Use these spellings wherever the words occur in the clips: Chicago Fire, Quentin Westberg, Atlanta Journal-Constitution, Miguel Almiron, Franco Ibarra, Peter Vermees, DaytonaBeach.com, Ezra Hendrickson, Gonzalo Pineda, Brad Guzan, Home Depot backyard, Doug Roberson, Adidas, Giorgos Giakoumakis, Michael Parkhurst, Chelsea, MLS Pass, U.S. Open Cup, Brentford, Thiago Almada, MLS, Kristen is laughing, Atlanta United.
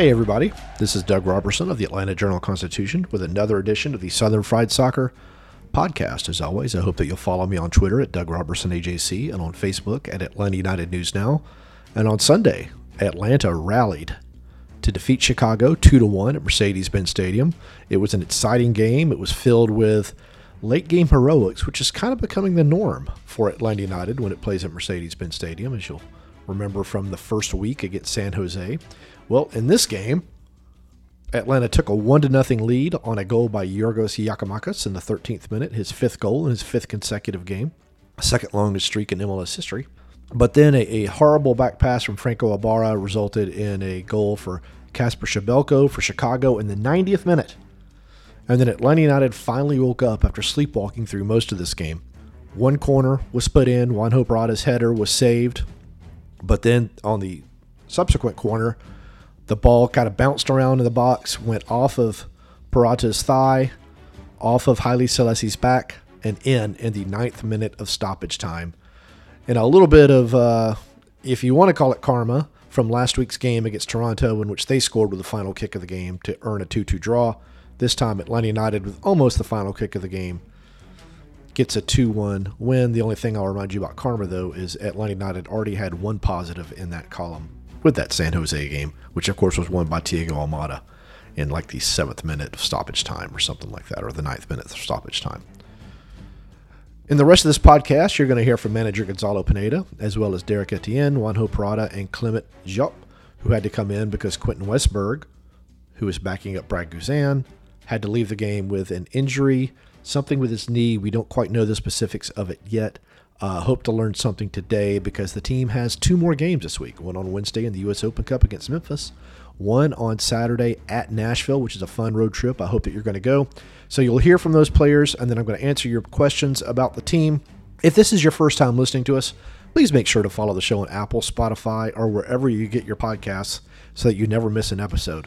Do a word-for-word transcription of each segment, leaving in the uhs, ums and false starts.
Hey everybody, this is Doug Roberson of the Atlanta Journal-Constitution with another edition of the Southern Fried Soccer Podcast. As always, I hope that you'll follow me on Twitter at Doug Roberson A J C and on Facebook at Atlanta United News Now. And on Sunday, Atlanta rallied to defeat Chicago two to one at Mercedes-Benz Stadium. It was an exciting game. It was filled with late-game heroics, which is kind of becoming the norm for Atlanta United when it plays at Mercedes-Benz Stadium, as you'll remember from the first week against San Jose. Well, in this game, Atlanta took a one to nothing lead on a goal by Giorgos Giakoumakis in the thirteenth minute, his fifth goal in his fifth consecutive game, second longest streak in M L S history. But then a, a horrible back pass from Franco Ibarra resulted in a goal for Kasper Szybelko for Chicago in the ninetieth minute. And then Atlanta United finally woke up after sleepwalking through most of this game. One corner was put in, Juan Jose Purata's header was saved, but then on the subsequent corner, the ball kind of bounced around in the box, went off of Purata's thigh, off of Haile Selassie's back, and in in the ninth minute of stoppage time. And a little bit of, uh, if you want to call it karma, from last week's game against Toronto, in which they scored with the final kick of the game to earn a two two draw. This time, Atlanta United, with almost the final kick of the game, gets a two one win. The only thing I'll remind you about karma, though, is Atlanta United already had one positive in that column with that San Jose game, which of course was won by Thiago Almada in like the seventh minute of stoppage time or something like that, or the ninth minute of stoppage time. In the rest of this podcast, you're going to hear from manager Gonzalo Pineda, as well as Derek Etienne, Juan Jose Purata, and Clement Diop, who had to come in because Quentin Westberg, who is backing up Brad Guzan, had to leave the game with an injury, something with his knee. We don't quite know the specifics of it yet. Uh, hope to learn something today because the team has two more games this week. One on Wednesday in the U S Open Cup against Memphis. One on Saturday at Nashville, which is a fun road trip. I hope that you're going to go. So you'll hear from those players, and then I'm going to answer your questions about the team. If this is your first time listening to us, please make sure to follow the show on Apple, Spotify, or wherever you get your podcasts so that you never miss an episode.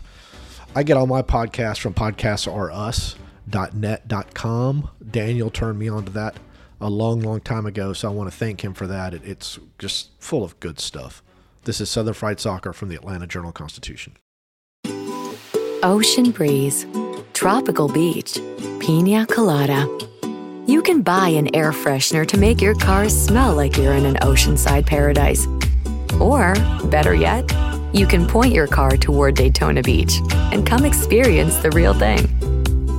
I get all my podcasts from podcasts are us dot net dot com. Daniel turned me on to that a long, long time ago, so I want to thank him for that. It, it's just full of good stuff. This is Southern Fried Soccer from the Atlanta Journal-Constitution. Ocean breeze, tropical beach, pina colada. You can buy an air freshener to make your car smell like you're in an oceanside paradise. Or, better yet, you can point your car toward Daytona Beach and come experience the real thing.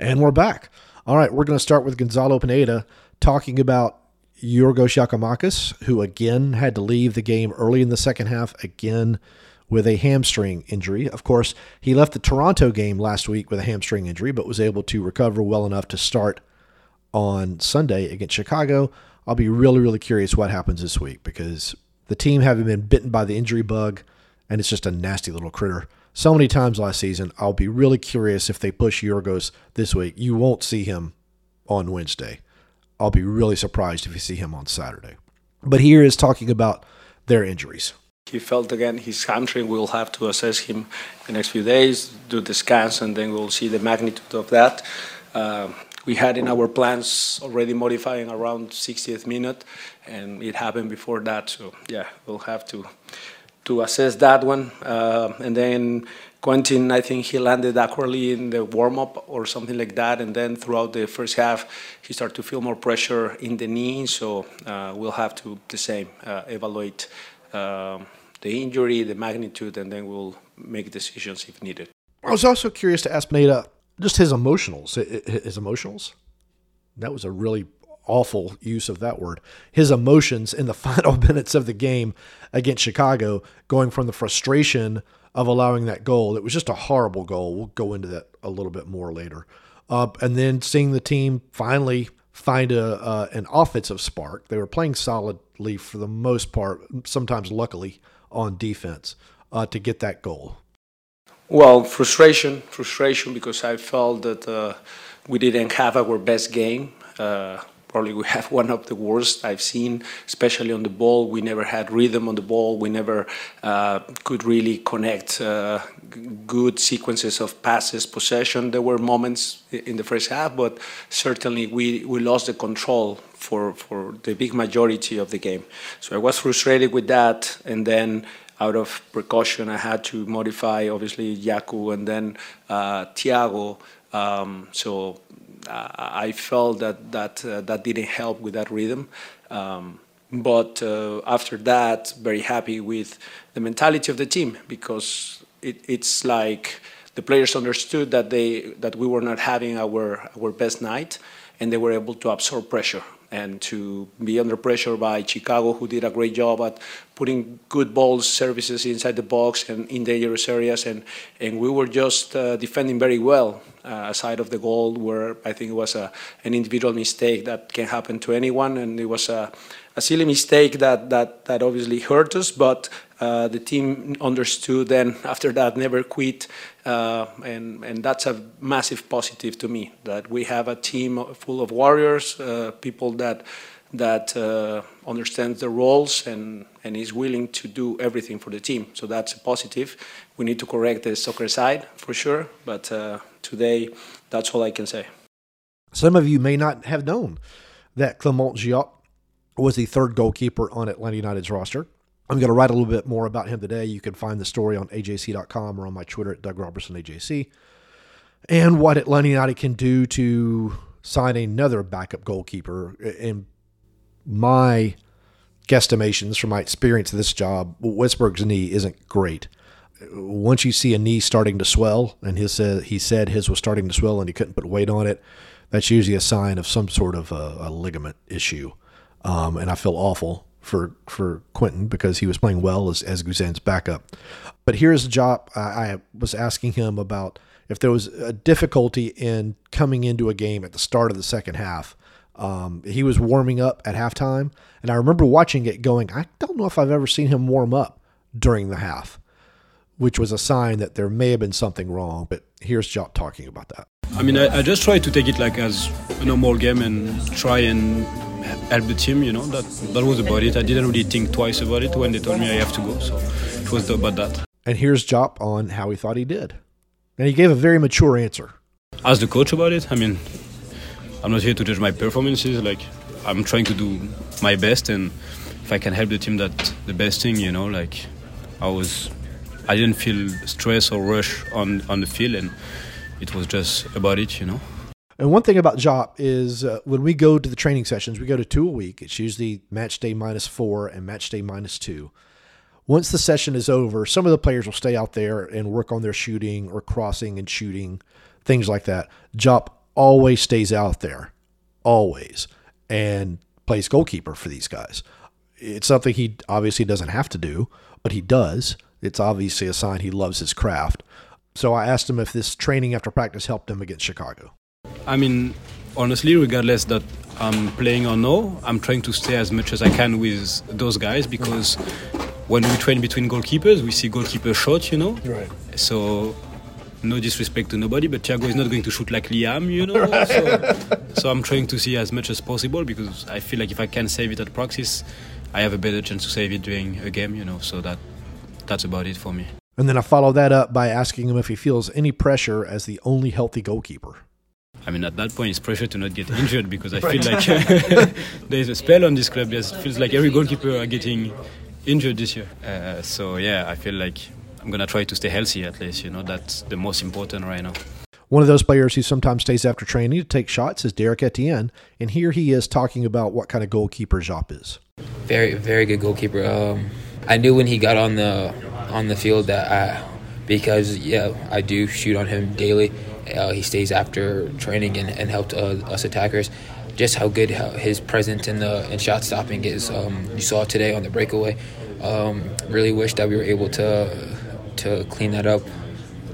And we're back. All right, we're going to start with Gonzalo Pineda talking about Giorgos Giakoumakis, who again had to leave the game early in the second half, again with a hamstring injury. Of course, he left the Toronto game last week with a hamstring injury, but was able to recover well enough to start on Sunday against Chicago. I'll be really, really curious what happens this week because the team having been bitten by the injury bug, and it's just a nasty little critter. So many times last season, I'll be really curious if they push Giorgos this week. You won't see him on Wednesday. I'll be really surprised if you see him on Saturday. But here is talking about their injuries. He felt again his hamstring. We'll have to assess him the next few days, do the scans, and then we'll see the magnitude of that. Uh, we had in our plans already modifying around sixtieth minute, and it happened before that. So, yeah, we'll have to... to assess that one, uh, and then Quentin, I think he landed accurately in the warm-up or something like that, and then throughout the first half, he started to feel more pressure in the knee, so uh, we'll have to, the same, uh, evaluate uh, the injury, the magnitude, and then we'll make decisions if needed. I was also curious to ask Pineda, just his emotionals, his emotionals? That was a really awful use of that word, his emotions in the final minutes of the game against Chicago, going from the frustration of allowing that goal. It was just a horrible goal. We'll go into that a little bit more later. Uh, and then seeing the team finally find a uh, an offensive spark. They were playing solidly for the most part, sometimes luckily on defense, uh, to get that goal. Well, frustration, frustration, because I felt that uh, we didn't have our best game. Uh, probably we have one of the worst I've seen, especially on the ball. We never had rhythm on the ball. We never uh, could really connect uh, g- good sequences of passes, possession. There were moments in the first half, but certainly we, we lost the control for, for the big majority of the game. So I was frustrated with that, and then out of precaution I had to modify, obviously, Giacu and then uh, Thiago. Um, so I felt that that uh, that didn't help with that rhythm, um, but uh, after that, very happy with the mentality of the team, because it, it's like the players understood that they that we were not having our our best night, and they were able to absorb pressure and to be under pressure by Chicago, who did a great job at putting good balls, services inside the box and in dangerous areas, and and we were just uh, defending very well uh, aside of the goal, where I think it was a, an individual mistake that can happen to anyone, and it was a, a silly mistake that, that, that obviously hurt us, but uh, the team understood and after that never quit, uh, and, and that's a massive positive to me, that we have a team full of warriors, uh, people that that uh, understands the roles and, and is willing to do everything for the team. So that's a positive. We need to correct the soccer side for sure, but uh, today that's all I can say. Some of you may not have known that Clement Diop was the third goalkeeper on Atlanta United's roster. I'm going to write a little bit more about him today. You can find the story on A J C dot com or on my Twitter at Doug Roberson A J C. And what Atlanta United can do to sign another backup goalkeeper. And my guesstimations from my experience of this job, Westberg's knee isn't great. Once you see a knee starting to swell, and his uh, he said his was starting to swell and he couldn't put weight on it, that's usually a sign of some sort of a, a ligament issue. Um, and I feel awful for for Quentin, because he was playing well as, as Guzan's backup. But here's a job I, I was asking him about, if there was a difficulty in coming into a game at the start of the second half. Um, he was warming up at halftime, and I remember watching it going, I don't know if I've ever seen him warm up during the half, which was a sign that there may have been something wrong. But here's Jock talking about that. I mean, I, I just try to take it like as a normal game and try and help the team, you know, that, that was about it. I didn't really think twice about it when they told me I have to go, so it was about that. And here's Jock on how he thought he did. And he gave a very mature answer. Ask the coach about it. I mean, I'm not here to judge my performances. Like, I'm trying to do my best, and if I can help the team, that's the best thing, you know. Like, I was, I didn't feel stress or rush on, on the field, and it was just about it, you know. And one thing about Diop is uh, when we go to the training sessions, we go to two a week. It's usually match day minus four and match day minus two. Once the session is over, some of the players will stay out there and work on their shooting or crossing and shooting, things like that. Diop always stays out there, always, and plays goalkeeper for these guys. It's something he obviously doesn't have to do, but he does. It's obviously a sign he loves his craft. So I asked him if this training after practice helped him against Chicago. I mean, honestly, regardless that I'm playing or no, I'm trying to stay as much as I can with those guys, because when we train between goalkeepers, we see goalkeeper shots, you know? Right. So, no disrespect to nobody, but Thiago is not going to shoot like Liam, you know. Right. So, so I'm trying to see as much as possible, because I feel like if I can save it at practice, I have a better chance to save it during a game, you know. So that that's about it for me. And then I follow that up by asking him if he feels any pressure as the only healthy goalkeeper. I mean, at that point, it's pressure to not get injured, because I right. feel like there's a spell on this club. It feels like every goalkeeper are getting injured this year. Uh, so yeah, I feel like I'm going to try to stay healthy at least, you know, that's the most important right now. One of those players who sometimes stays after training to take shots is Derek Etienne, and here he is talking about what kind of goalkeeper Diop is. Very, very good goalkeeper. Um, I knew when he got on the on the field that I, because, yeah, I do shoot on him daily. Uh, he stays after training and, and helped uh, us attackers. just how good his presence in the in shot stopping is. Um, you saw today on the breakaway. Um, really wish that we were able to to clean that up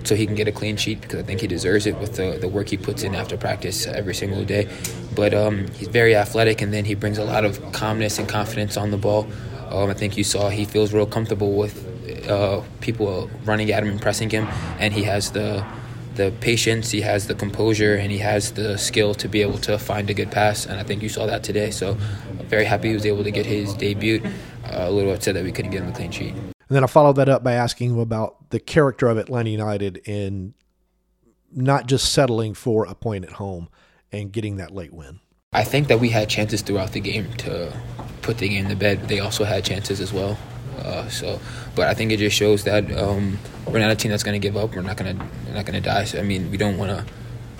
so he can get a clean sheet, because I think he deserves it with the, the work he puts in after practice every single day. But um, he's very athletic, and then he brings a lot of calmness and confidence on the ball. Um, I think you saw he feels real comfortable with uh, people running at him and pressing him, and he has the the patience, he has the composure, and he has the skill to be able to find a good pass, and I think you saw that today. So I'm very happy he was able to get his debut. Uh, a little upset that we couldn't get him a clean sheet. And then I followed that up by asking him about the character of Atlanta United and not just settling for a point at home and getting that late win. I think that we had chances throughout the game to put the game to bed, but they also had chances as well. Uh, so, but I think it just shows that um, we're not a team that's going to give up. We're not going to we're not going to die. So, I mean, we don't want to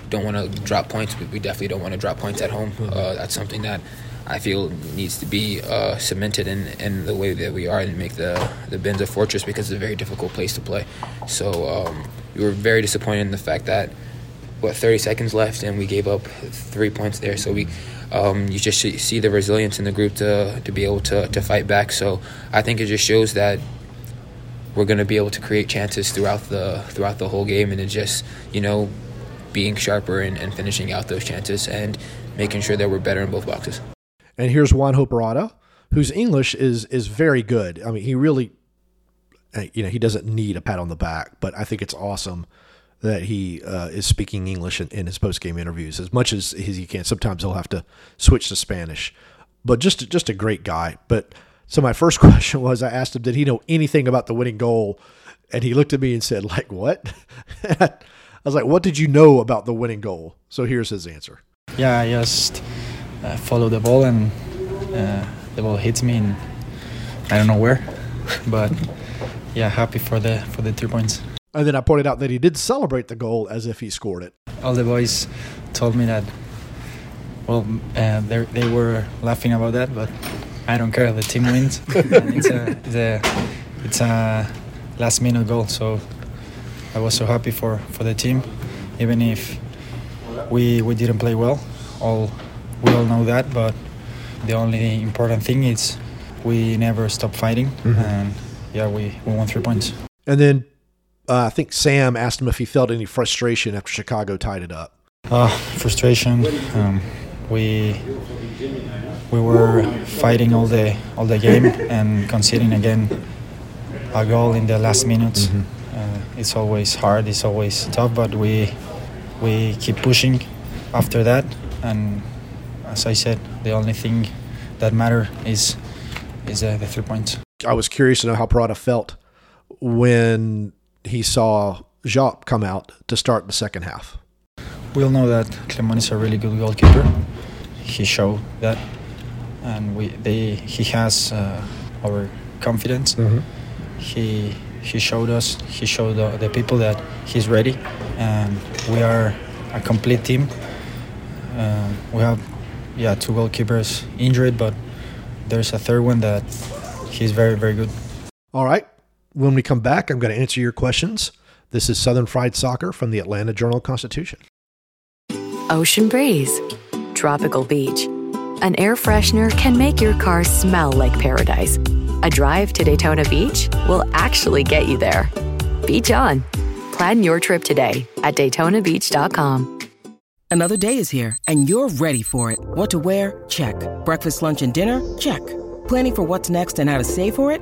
don't want to drop points, but we definitely don't want to drop points at home. Uh, that's something that I feel needs to be uh, cemented in, in the way that we are, and make the, the Benz a fortress, because it's a very difficult place to play. So um, we were very disappointed in the fact that, what, thirty seconds left and we gave up three points there. So we, um, you just see the resilience in the group to, to be able to, to fight back. So I think it just shows that we're going to be able to create chances throughout the throughout the whole game, and it just, you know, being sharper and, and finishing out those chances and making sure that we're better in both boxes. And here's Juan Jose Purata, whose English is is very good. I mean, he really, you know, he doesn't need a pat on the back, but I think it's awesome that he uh, is speaking English in, in his post-game interviews as much as he can. Sometimes he'll have to switch to Spanish, but just just a great guy. But so my first question was, I asked him, did he know anything about the winning goal? And he looked at me and said, like, what? I was like, what did you know about the winning goal? So here's his answer. Yeah, I just... I follow the ball, and uh, the ball hits me, and I don't know where, but yeah, happy for the for the three points. And then I pointed out that he did celebrate the goal as if he scored it. All the boys told me that. Well, uh, they they were laughing about that, but I don't care. The team wins. And it's a it's a, it's a last minute goal, so I was so happy for, for the team, even if we we didn't play well. All. We all know that, but the only important thing is we never stop fighting, mm-hmm. and yeah, we, we won three points. And then uh, I think Sam asked him if he felt any frustration after Chicago tied it up. Uh, frustration. Um, we we were fighting all the all the game and conceding again a goal in the last minutes. Mm-hmm. Uh, it's always hard. It's always tough, but we we keep pushing after that. And as I said, the only thing that matters is is uh, the three points. I was curious to know how Purata felt when he saw Diop come out to start the second half. We all know that Clement is a really good goalkeeper. He showed that, and we they he has uh, our confidence. Mm-hmm. He he showed us. He showed the, the people that he's ready, and we are a complete team. Uh, we have. Yeah, two goalkeepers injured, but there's a third one that he's very, very good. All right. When we come back, I'm going to answer your questions. This is Southern Fried Soccer from the Atlanta Journal-Constitution. Ocean breeze, tropical beach. An air freshener can make your car smell like paradise. A drive to Daytona Beach will actually get you there. Beach on. Plan your trip today at Daytona Beach dot com. Another day is here, and you're ready for it. What to wear? Check. Breakfast, lunch, and dinner? Check. Planning for what's next and how to save for it?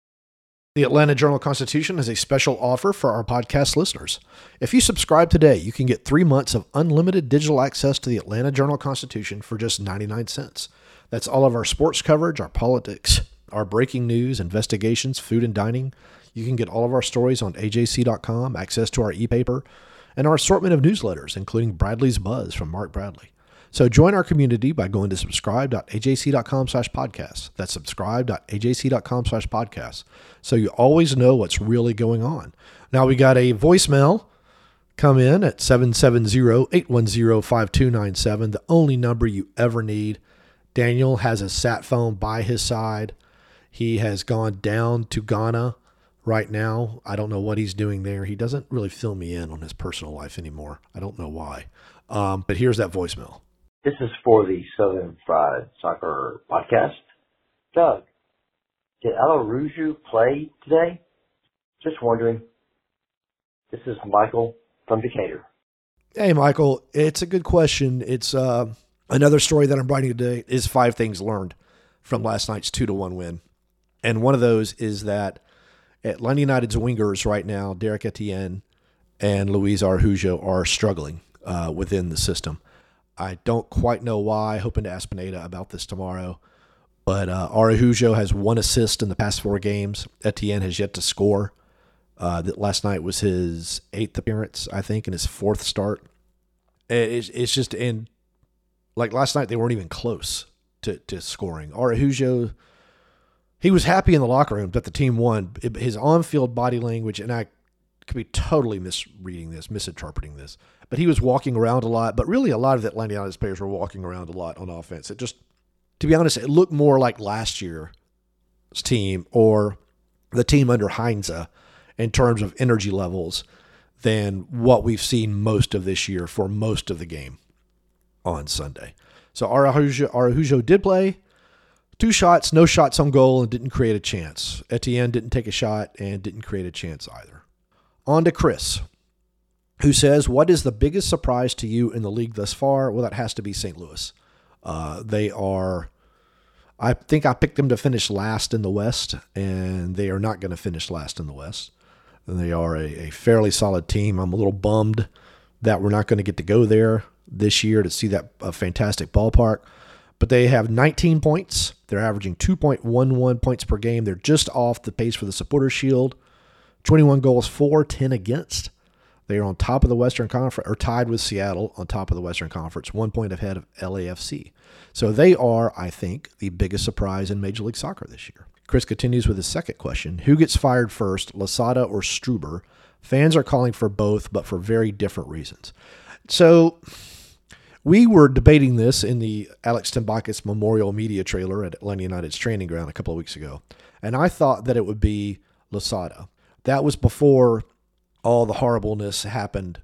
The Atlanta Journal-Constitution has a special offer for our podcast listeners. If you subscribe today, you can get three months of unlimited digital access to the Atlanta Journal-Constitution for just ninety-nine cents. That's all of our sports coverage, our politics, our breaking news, investigations, food and dining. You can get all of our stories on A J C dot com, access to our e-paper, and our assortment of newsletters, including Bradley's Buzz from Mark Bradley. So join our community by going to subscribe dot a j c dot com slash podcast. That's subscribe dot a j c dot com slash podcast. So you always know what's really going on. Now we got a voicemail come in at seven seven zero, eight one zero, five two nine seven, the only number you ever need. Daniel has a sat phone by his side. He has gone down to Ghana right now. I don't know what he's doing there. He doesn't really fill me in on his personal life anymore. I don't know why. Um, but here's that voicemail. This is for the Southern Fried Soccer Podcast. Doug, did Alaruju play today? Just wondering. This is Michael from Decatur. Hey, Michael. It's a good question. It's uh, another story that I'm writing today is five things learned from last night's two to one win. And one of those is that Atlanta United's wingers right now, Derek Etienne and Luis Araújo, are struggling uh, within the system. I don't quite know why. Hoping to ask Pineda about this tomorrow. But uh, Araújo has one assist in the past four games. Etienne has yet to score. Uh, that last night was his eighth appearance, I think, and his fourth start. It's, it's just in like last night they weren't even close to, to scoring. Araújo, he was happy in the locker room that the team won. His on-field body language, and I could be totally misreading this, misinterpreting this, but he was walking around a lot, but really a lot of the Atlanta United players were walking around a lot on offense. It just, to be honest, it looked more like last year's team or the team under Heinze in terms of energy levels than what we've seen most of this year for most of the game on Sunday. So Araújo, Araújo did play. Two shots, no shots on goal, and didn't create a chance. Etienne didn't take a shot and didn't create a chance either. On to Chris, who says, what is the biggest surprise to you in the league thus far? Well, that has to be Saint Louis. Uh, they are, I think I picked them to finish last in the West, and they are not going to finish last in the West. And they are a, a fairly solid team. I'm a little bummed that we're not going to get to go there this year to see that uh, fantastic ballpark. But they have nineteen points. They're averaging two point one one points per game. They're just off the pace for the Supporters Shield. twenty-one goals for, ten against. They are on top of the Western Conference, or tied with Seattle on top of the Western Conference, one point ahead of L A F C. So they are, I think, the biggest surprise in Major League Soccer this year. Chris continues with his second question. Who gets fired first, Losada or Struber? Fans are calling for both, but for very different reasons. So we were debating this in the Alex Tembakis Memorial Media Trailer at Atlanta United's training ground a couple of weeks ago, and I thought that it would be Losada. That was before all the horribleness happened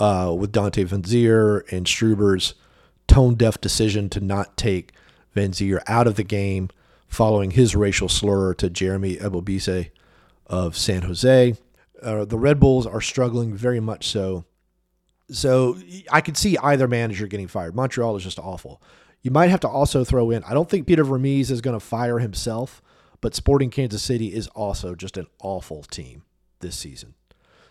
uh, with Dante Vanzier and Struber's tone-deaf decision to not take Vanzier out of the game following his racial slur to Jeremy Ebobise of San Jose. Uh, the Red Bulls are struggling very much so. So I could see either manager getting fired. Montreal is just awful. You might have to also throw in, I don't think Peter Vermees is going to fire himself, but Sporting Kansas City is also just an awful team this season.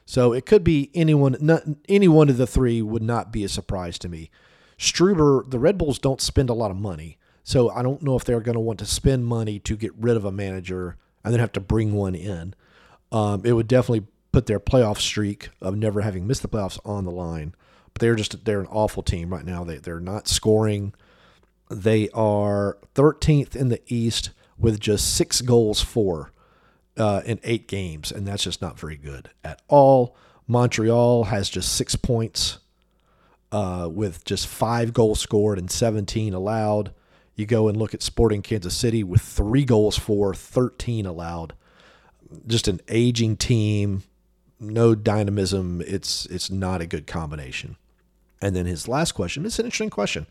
So it could be anyone, not, any one of the three would not be a surprise to me. Struber, the Red Bulls don't spend a lot of money, so I don't know if they're going to want to spend money to get rid of a manager and then have to bring one in. Um, it would definitely put their playoff streak of never having missed the playoffs on the line. But they're just, they're an awful team right now. They, they're not scoring. They are thirteenth in the East with just six goals for uh, in eight games. And that's just not very good at all. Montreal has just six points uh, with just five goals scored and seventeen allowed. You go and look at Sporting Kansas City with three goals for, thirteen allowed. Just an aging team. No dynamism. It's it's not a good combination. And then his last question, it's an interesting question.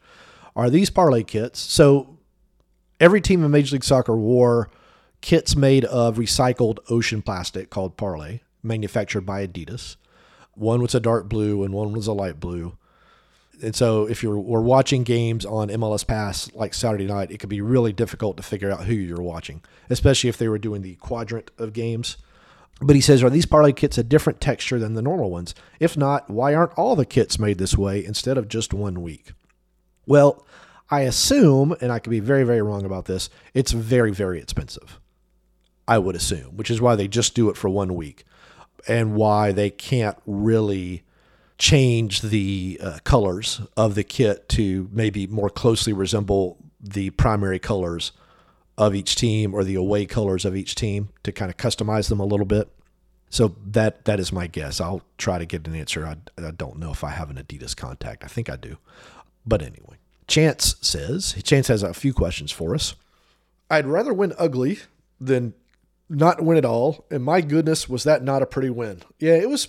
Are these parlay kits? So every team in Major League Soccer wore kits made of recycled ocean plastic called Parley, manufactured by Adidas. One was a dark blue and one was a light blue. And so if you're were watching games on M L S Pass like Saturday night, it could be really difficult to figure out who you're watching, especially if they were doing the quadrant of games. But he says, are these parlay kits a different texture than the normal ones? If not, why aren't all the kits made this way instead of just one week? Well, I assume, and I could be very, very wrong about this, it's very, very expensive, I would assume, which is why they just do it for one week and why they can't really change the uh, colors of the kit to maybe more closely resemble the primary colors of each team or the away colors of each team to kind of customize them a little bit. So that that is my guess. I'll try to get an answer. I, I don't know if I have an Adidas contact. I think I do. But anyway, Chance says, Chance has a few questions for us. I'd rather win ugly than not win at all. And my goodness, was that not a pretty win? Yeah, it was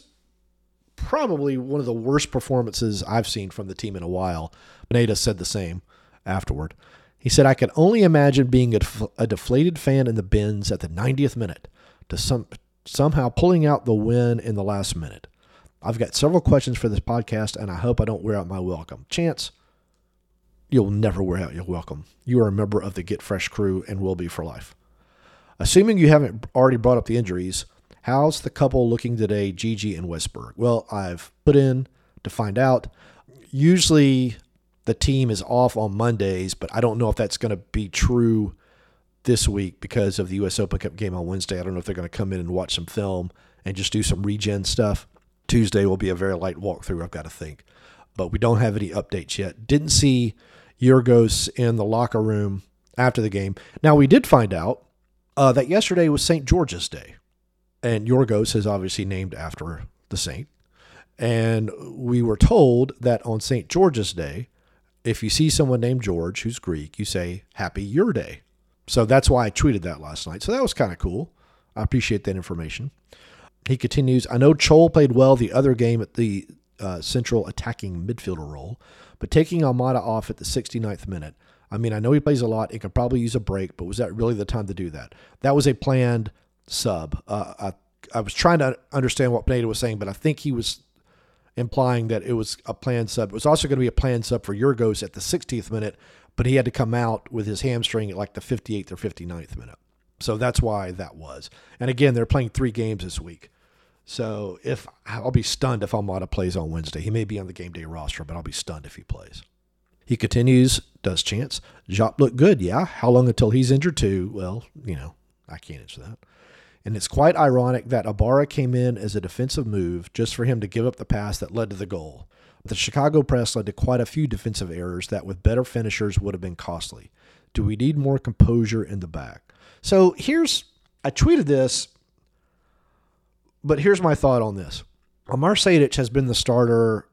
probably one of the worst performances I've seen from the team in a while. Pineda said the same afterward. He said, I could only imagine being a, def- a deflated fan in the bins at the ninetieth minute to some somehow pulling out the win in the last minute. I've got several questions for this podcast, and I hope I don't wear out my welcome. Chance, you'll never wear out your welcome. You are a member of the Get Fresh crew and will be for life. Assuming you haven't already brought up the injuries, how's the couple looking today, Gigi and Westberg? Well, I've put in to find out. Usually the team is off on Mondays, but I don't know if that's going to be true this week because of the U S Open Cup game on Wednesday. I don't know if they're going to come in and watch some film and just do some regen stuff. Tuesday will be a very light walkthrough, I've got to think. But we don't have any updates yet. Didn't see Giorgos in the locker room after the game. Now, we did find out uh, that yesterday was Saint George's Day. And Giorgos is obviously named after the saint. And we were told that on Saint George's Day, if you see someone named George who's Greek, you say, Happy Your Day. So that's why I tweeted that last night. So that was kind of cool. I appreciate that information. He continues, I know Chol played well the other game at the uh, central attacking midfielder role, but taking Almada off at the sixty-ninth minute, I mean, I know he plays a lot. He could probably use a break, but was that really the time to do that? That was a planned sub. Uh, I, I was trying to understand what Pineda was saying, but I think he was implying that it was a planned sub. It was also going to be a planned sub for Giorgos at the sixtieth minute, but he had to come out with his hamstring at like the fifty-eighth or fifty-ninth minute. So that's why that was. And again, they're playing three games this week. So if I'll be stunned if Almada plays on Wednesday. He may be on the game day roster, but I'll be stunned if he plays. He continues, does Chance. Jop looked good, yeah. How long until he's injured too? Well, you know, I can't answer that. And it's quite ironic that Ibarra came in as a defensive move just for him to give up the pass that led to the goal. The Chicago press led to quite a few defensive errors that with better finishers would have been costly. Do we need more composure in the back? So here's, I tweeted this, but here's my thought on this. Amar Sadic has been the starter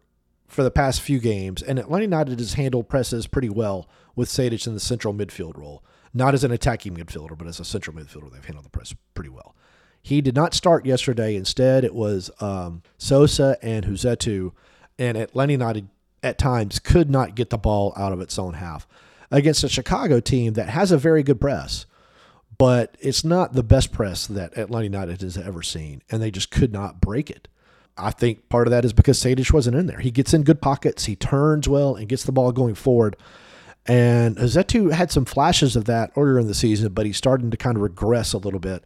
for the past few games, and Atlanta United has handled presses pretty well with Sadic in the central midfield role. Not as an attacking midfielder, but as a central midfielder, they've handled the press pretty well. He did not start yesterday. Instead, it was um, Sosa and Huzetu. And Atlanta United at times could not get the ball out of its own half against a Chicago team that has a very good press, but it's not the best press that Atlanta United has ever seen, and they just could not break it. I think part of that is because Sadic wasn't in there. He gets in good pockets, he turns well, and gets the ball going forward. And Huzetu had some flashes of that earlier in the season, but he's starting to kind of regress a little bit.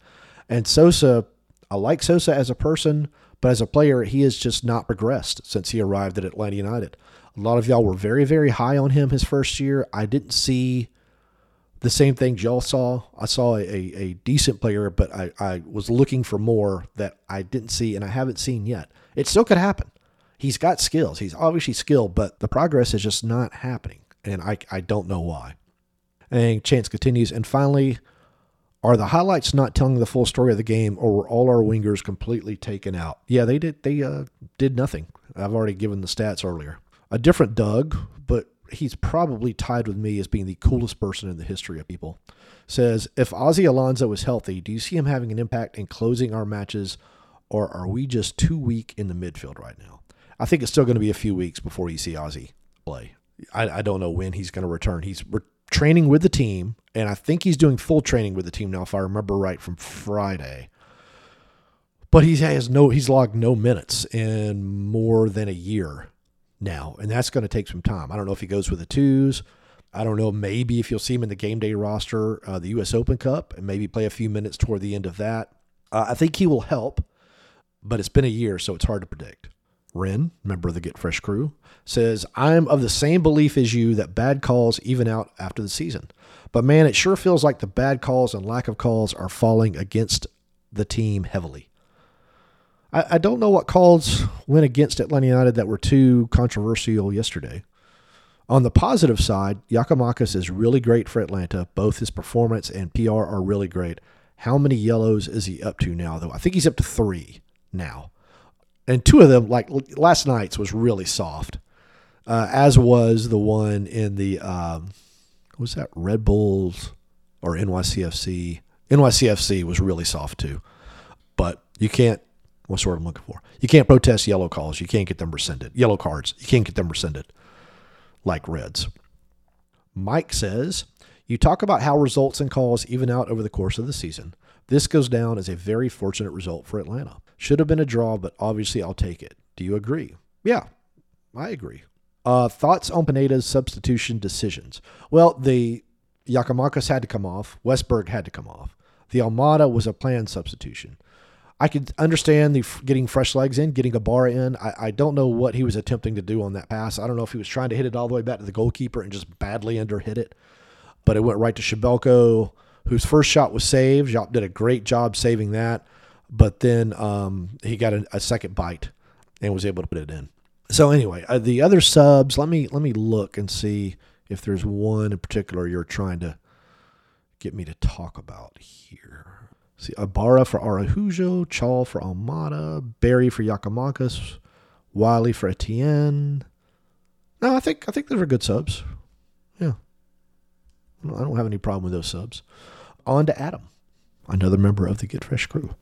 And Sosa, I like Sosa as a person, but as a player, he has just not progressed since he arrived at Atlanta United. A lot of y'all were very, very high on him his first year. I didn't see the same things y'all saw. I saw a, a decent player, but I, I was looking for more that I didn't see and I haven't seen yet. It still could happen. He's got skills. He's obviously skilled, but the progress is just not happening, and I, I don't know why. And Chance continues, and finally, are the highlights not telling the full story of the game, or were all our wingers completely taken out? Yeah, they did. They uh, did nothing. I've already given the stats earlier. A different Doug, but he's probably tied with me as being the coolest person in the history of people, says, if Ozzy Alonso is healthy, do you see him having an impact in closing our matches, or are we just too weak in the midfield right now? I think it's still going to be a few weeks before you see Ozzy play. I, I don't know when he's going to return. He's re- training with the team, and I think he's doing full training with the team now, if I remember right, from Friday. But he has no, he's logged no minutes in more than a year now, and that's going to take some time. I don't know if he goes with the twos. I don't know, maybe if you'll see him in the game day roster, uh, the U S Open Cup, and maybe play a few minutes toward the end of that. Uh, I think he will help, but it's been a year, so it's hard to predict. Wren, member of the Get Fresh crew, says, I'm of the same belief as you that bad calls even out after the season. But man, it sure feels like the bad calls and lack of calls are falling against the team heavily. I, I don't know what calls went against Atlanta United that were too controversial yesterday. On the positive side, Giakoumakis is really great for Atlanta. Both his performance and P R are really great. How many yellows is he up to now, though? I think he's up to three now. And two of them, like last night's, was really soft, uh, as was the one in the, um, what was that, Red Bulls or N Y C F C? N Y C F C was really soft, too. But you can't, what's the word I'm looking for? You can't protest yellow calls. You can't get them rescinded. Yellow cards. You can't get them rescinded. Like Reds. Mike says, you talk about how results and calls even out over the course of the season. This goes down as a very fortunate result for Atlanta. Should have been a draw, but obviously I'll take it. Do you agree? Yeah, I agree. Uh, thoughts on Pineda's substitution decisions? Well, the Giakoumakis had to come off. Westberg had to come off. The Almada was a planned substitution. I could understand the getting fresh legs in, getting Ibarra in. I, I don't know what he was attempting to do on that pass. I don't know if he was trying to hit it all the way back to the goalkeeper and just badly underhit it. But it went right to Shabelko, whose first shot was saved. Diop did a great job saving that. But then um, he got a, a second bite and was able to put it in. So anyway, uh, the other subs, let me let me look and see if there's one in particular you're trying to get me to talk about here. See, Ibarra for Araújo, Chal for Almada, Barry for Giakoumakis, Wiley for Etienne. No, I think I think those are good subs. Yeah. I don't have any problem with those subs. On to Adam, another member of the Get Fresh crew,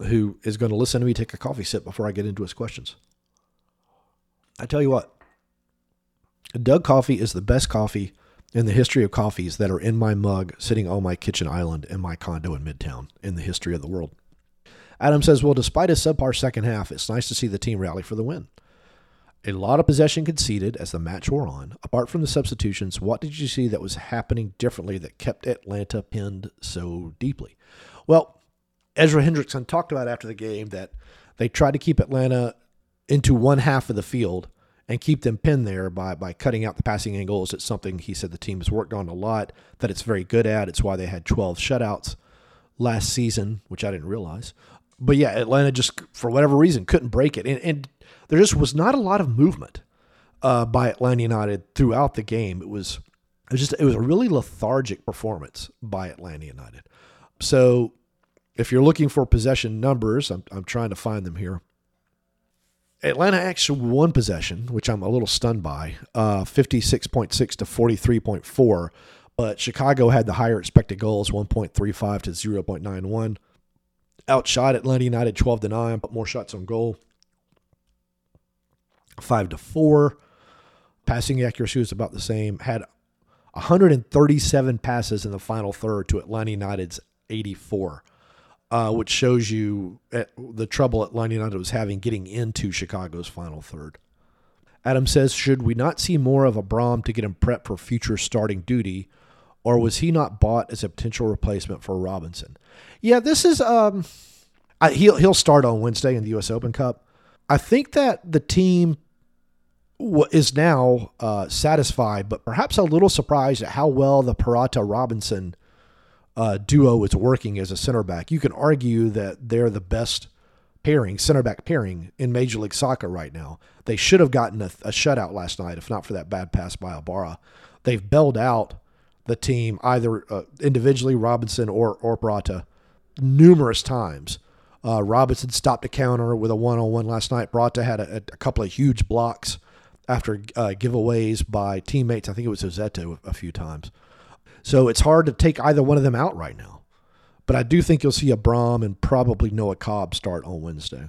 who is going to listen to me take a coffee sip before I get into his questions. I tell you what, Doug coffee is the best coffee in the history of coffees that are in my mug sitting on my kitchen island in my condo in Midtown in the history of the world. Adam says, well, despite a subpar second half, it's nice to see the team rally for the win. A lot of possession conceded as the match wore on. Apart from the substitutions, what did you see that was happening differently that kept Atlanta pinned so deeply? Well, Ezra Hendrickson talked about after the game that they tried to keep Atlanta into one half of the field and keep them pinned there by, by cutting out the passing angles. It's something he said the team has worked on a lot, that it's very good at. It's why they had twelve shutouts last season, which I didn't realize. But yeah, Atlanta just, for whatever reason, couldn't break it. And, and there just was not a lot of movement uh, by Atlanta United throughout the game. It was, it was just it was a really lethargic performance by Atlanta United. So if you're looking for possession numbers, I'm I'm trying to find them here. Atlanta actually won possession, which I'm a little stunned by, uh, fifty-six point six to forty-three point four. But Chicago had the higher expected goals, one point three five to zero point nine one. Outshot Atlanta United twelve to nine, but more shots on goal, five to four. Passing accuracy was about the same. Had one hundred thirty-seven passes in the final third to Atlanta United's eighty-four. Uh, which shows you at the trouble Atlanta United was having getting into Chicago's final third. Adam says, should we not see more of Abram to get him prepped for future starting duty, or was he not bought as a potential replacement for Robinson? Yeah, this is um, I, he'll he'll start on Wednesday in the U S Open Cup. I think that the team w- is now uh, satisfied, but perhaps a little surprised at how well the Purata-Robinson Uh, duo is working as a center back. You can argue that they're the best pairing, center back pairing in Major League Soccer right now. They should have gotten a, a shutout last night, if not for that bad pass by Ibarra. They've bailed out the team, either uh, individually, Robinson or, or Purata, numerous times. Uh, Robinson stopped a counter with a one-on-one last night. Purata had a, a couple of huge blocks after uh, giveaways by teammates. I think it was Huzetu a few times. So it's hard to take either one of them out right now. But I do think you'll see Abram and probably Noah Cobb start on Wednesday.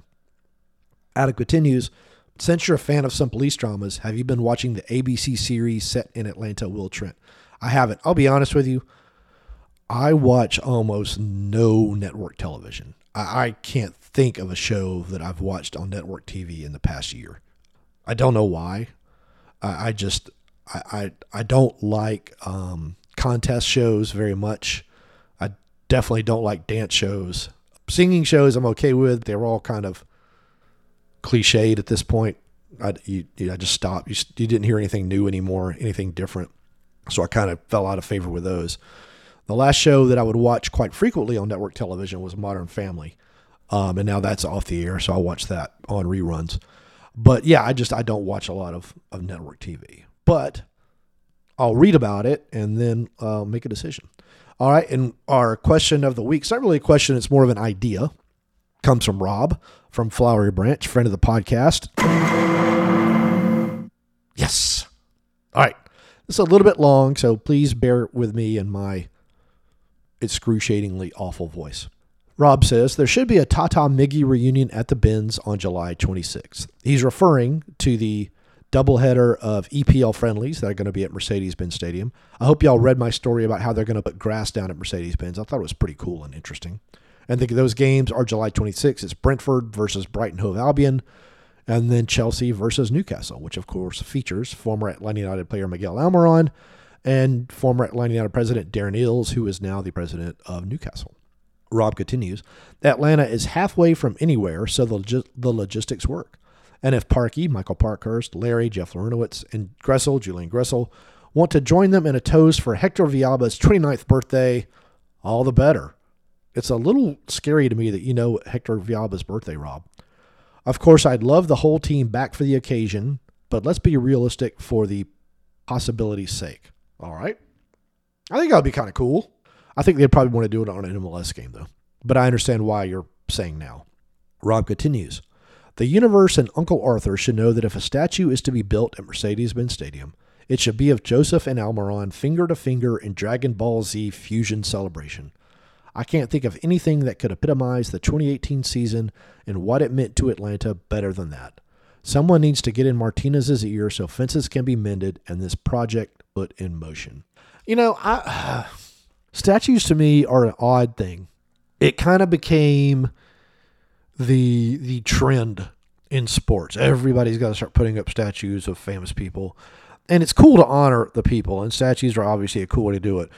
Attic continues, since you're a fan of some police dramas, have you been watching the A B C series set in Atlanta, Will Trent? I haven't. I'll be honest with you. I watch almost no network television. I, I can't think of a show that I've watched on network T V in the past year. I don't know why. I, I just, I, I, I don't like... Um, contest shows very much. I definitely don't like dance shows. Singing shows I'm okay with. They're all kind of cliched at this point. I, you, you, I just stopped. You, you didn't hear anything new anymore, anything different. So I kind of fell out of favor with those. The last show that I would watch quite frequently on network television was Modern Family. Um, and now that's off the air, so I watch that on reruns. But yeah, I just, I don't watch a lot of, of network T V. But I'll read about it and then uh, make a decision. All right, and our question of the week, it's not really a question, it's more of an idea, comes from Rob from Flowery Branch, friend of the podcast. Yes. All right. This is a little bit long, so please bear with me in my excruciatingly awful voice. Rob says, there should be a Tata Miggy reunion at the Benz on July twenty-sixth. He's referring to the doubleheader of E P L friendlies that are going to be at Mercedes-Benz Stadium. I hope y'all read my story about how they're going to put grass down at Mercedes-Benz. I thought it was pretty cool and interesting. And think those games are July twenty-sixth. It's Brentford versus Brighton Hove Albion, and then Chelsea versus Newcastle, which of course features former Atlanta United player Miguel Almiron and former Atlanta United president Darren Eels, who is now the president of Newcastle. Rob continues, Atlanta is halfway from anywhere, so the log- the logistics work. And if Parkey, Michael Parkhurst, Larry, Jeff Larinowitz, and Gressel, Julian Gressel, want to join them in a toast for Hector Villaba's twenty-ninth birthday, all the better. It's a little scary to me that you know Hector Villaba's birthday, Rob. Of course, I'd love the whole team back for the occasion, but let's be realistic for the possibility's sake. All right? I think that would be kind of cool. I think they'd probably want to do it on an M L S game, though. But I understand why you're saying now. Rob continues. The universe and Uncle Arthur should know that if a statue is to be built at Mercedes-Benz Stadium, it should be of Joseph and Almiron finger to finger in Dragon Ball Z Fusion Celebration. I can't think of anything that could epitomize the twenty eighteen season and what it meant to Atlanta better than that. Someone needs to get in Martinez's ear so fences can be mended and this project put in motion. You know, I, uh, statues to me are an odd thing. It kind of became the the trend in sports. Everybody's got to start putting up statues of famous people. And it's cool to honor the people, and statues are obviously a cool way to do it.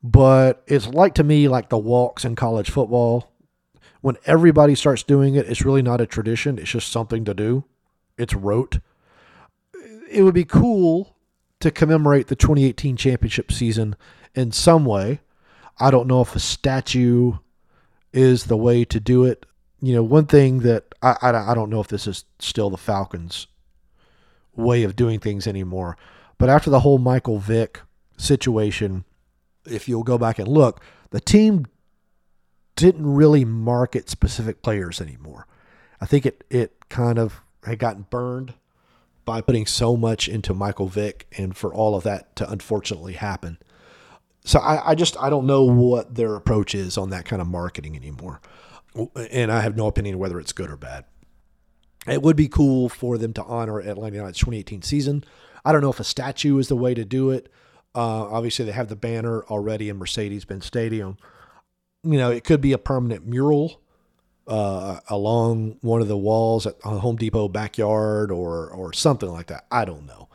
But it's like, to me, like the walks in college football. When everybody starts doing it, it's really not a tradition. It's just something to do. It's rote. It would be cool to commemorate the twenty eighteen championship season in some way. I don't know if a statue is the way to do it. You know, one thing that I, I, I don't know if this is still the Falcons' way of doing things anymore, but after the whole Michael Vick situation, if you'll go back and look, the team didn't really market specific players anymore. I think it, it kind of had gotten burned by putting so much into Michael Vick and for all of that to unfortunately happen. So I, I just, I don't know what their approach is on that kind of marketing anymore. And I have no opinion whether it's good or bad. It would be cool for them to honor Atlanta United's twenty eighteen season. I don't know if a statue is the way to do it. Uh, obviously, they have the banner already in Mercedes-Benz Stadium. You know, it could be a permanent mural uh, along one of the walls at Home Depot backyard or or something like that. I don't know.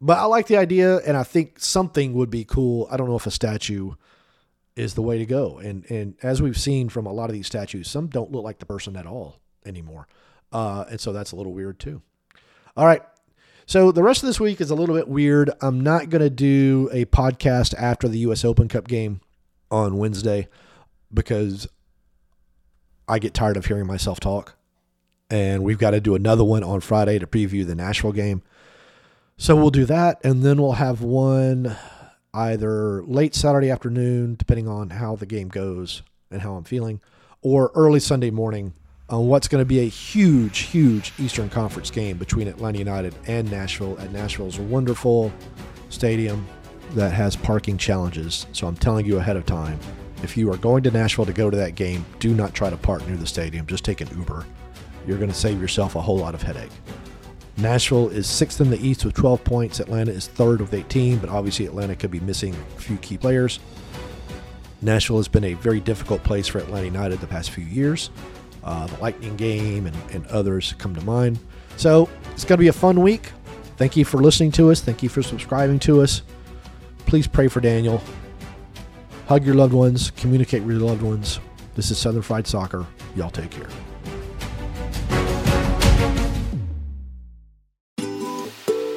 But I like the idea, and I think something would be cool. I don't know if a statue is the way to go. And and as we've seen from a lot of these statues, some don't look like the person at all anymore. Uh, and so that's a little weird too. All right. So the rest of this week is a little bit weird. I'm not going to do a podcast after the U S Open Cup game on Wednesday because I get tired of hearing myself talk. And we've got to do another one on Friday to preview the Nashville game. So we'll do that, and then we'll have one either late Saturday afternoon, depending on how the game goes and how I'm feeling, or early Sunday morning, on what's going to be a huge, huge Eastern Conference game between Atlanta United and Nashville at Nashville's wonderful stadium that has parking challenges. So I'm telling you ahead of time, if you are going to Nashville to go to that game, do not try to park near the stadium. Just take an Uber. You're going to save yourself a whole lot of headache. Nashville is sixth in the East with twelve points. Atlanta is third with eighteen, but obviously Atlanta could be missing a few key players. Nashville has been a very difficult place for Atlanta United the past few years. Uh, the Lightning game and, and others come to mind. So it's going to be a fun week. Thank you for listening to us. Thank you for subscribing to us. Please pray for Daniel. Hug your loved ones. Communicate with your loved ones. This is Southern Fried Soccer. Y'all take care.